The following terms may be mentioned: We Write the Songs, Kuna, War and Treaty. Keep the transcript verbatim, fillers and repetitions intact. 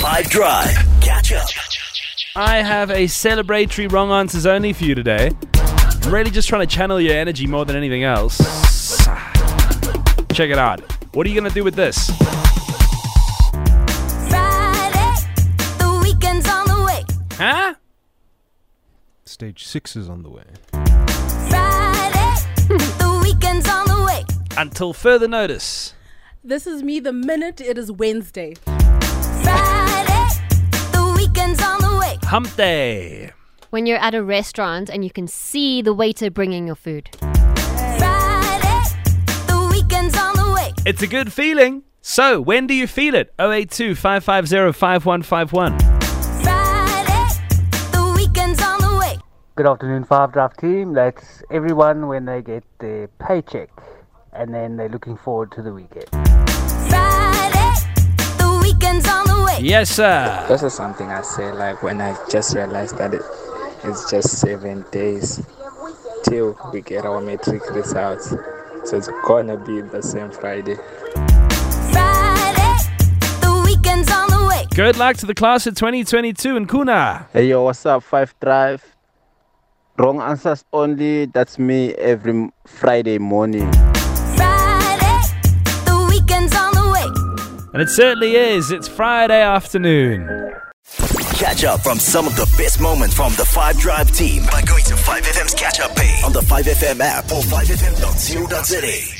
five Drive. Catch up. I have a celebratory wrong answers only for you today. I'm really just trying to channel your energy more than anything else. Check it out. What are you going to do with this? Friday, the weekend's on the way. Huh? Stage six is on the way. Friday, the weekend's on the way. Until further notice. This is me the minute it is Wednesday. Friday, the weekend's on the way. Hump day. When you're at a restaurant and you can see the waiter bringing your food. Friday, the weekend's on the way. It's a good feeling. So, when do you feel it? oh eight two, five five zero, five one five one. Friday, the weekend's on the way. Good afternoon, five Drive team. That's everyone when they get their paycheck. And then they're looking forward to the weekend. Friday, the weekend's on the way. Yes, sir. This is something I say, like, when I just realized that it, it's just seven days till we get our metric results. So it's gonna be the same Friday. Friday, the weekend's on the way. Good luck to the class of twenty twenty-two in Kuna. Hey, yo, what's up, five Drive? Wrong answers only. That's me every Friday morning. And it certainly is. It's Friday afternoon. Catch up from some of the best moments from the five Drive team by going to five F M's catch-up page on the five F M app or five F M dot co dot za.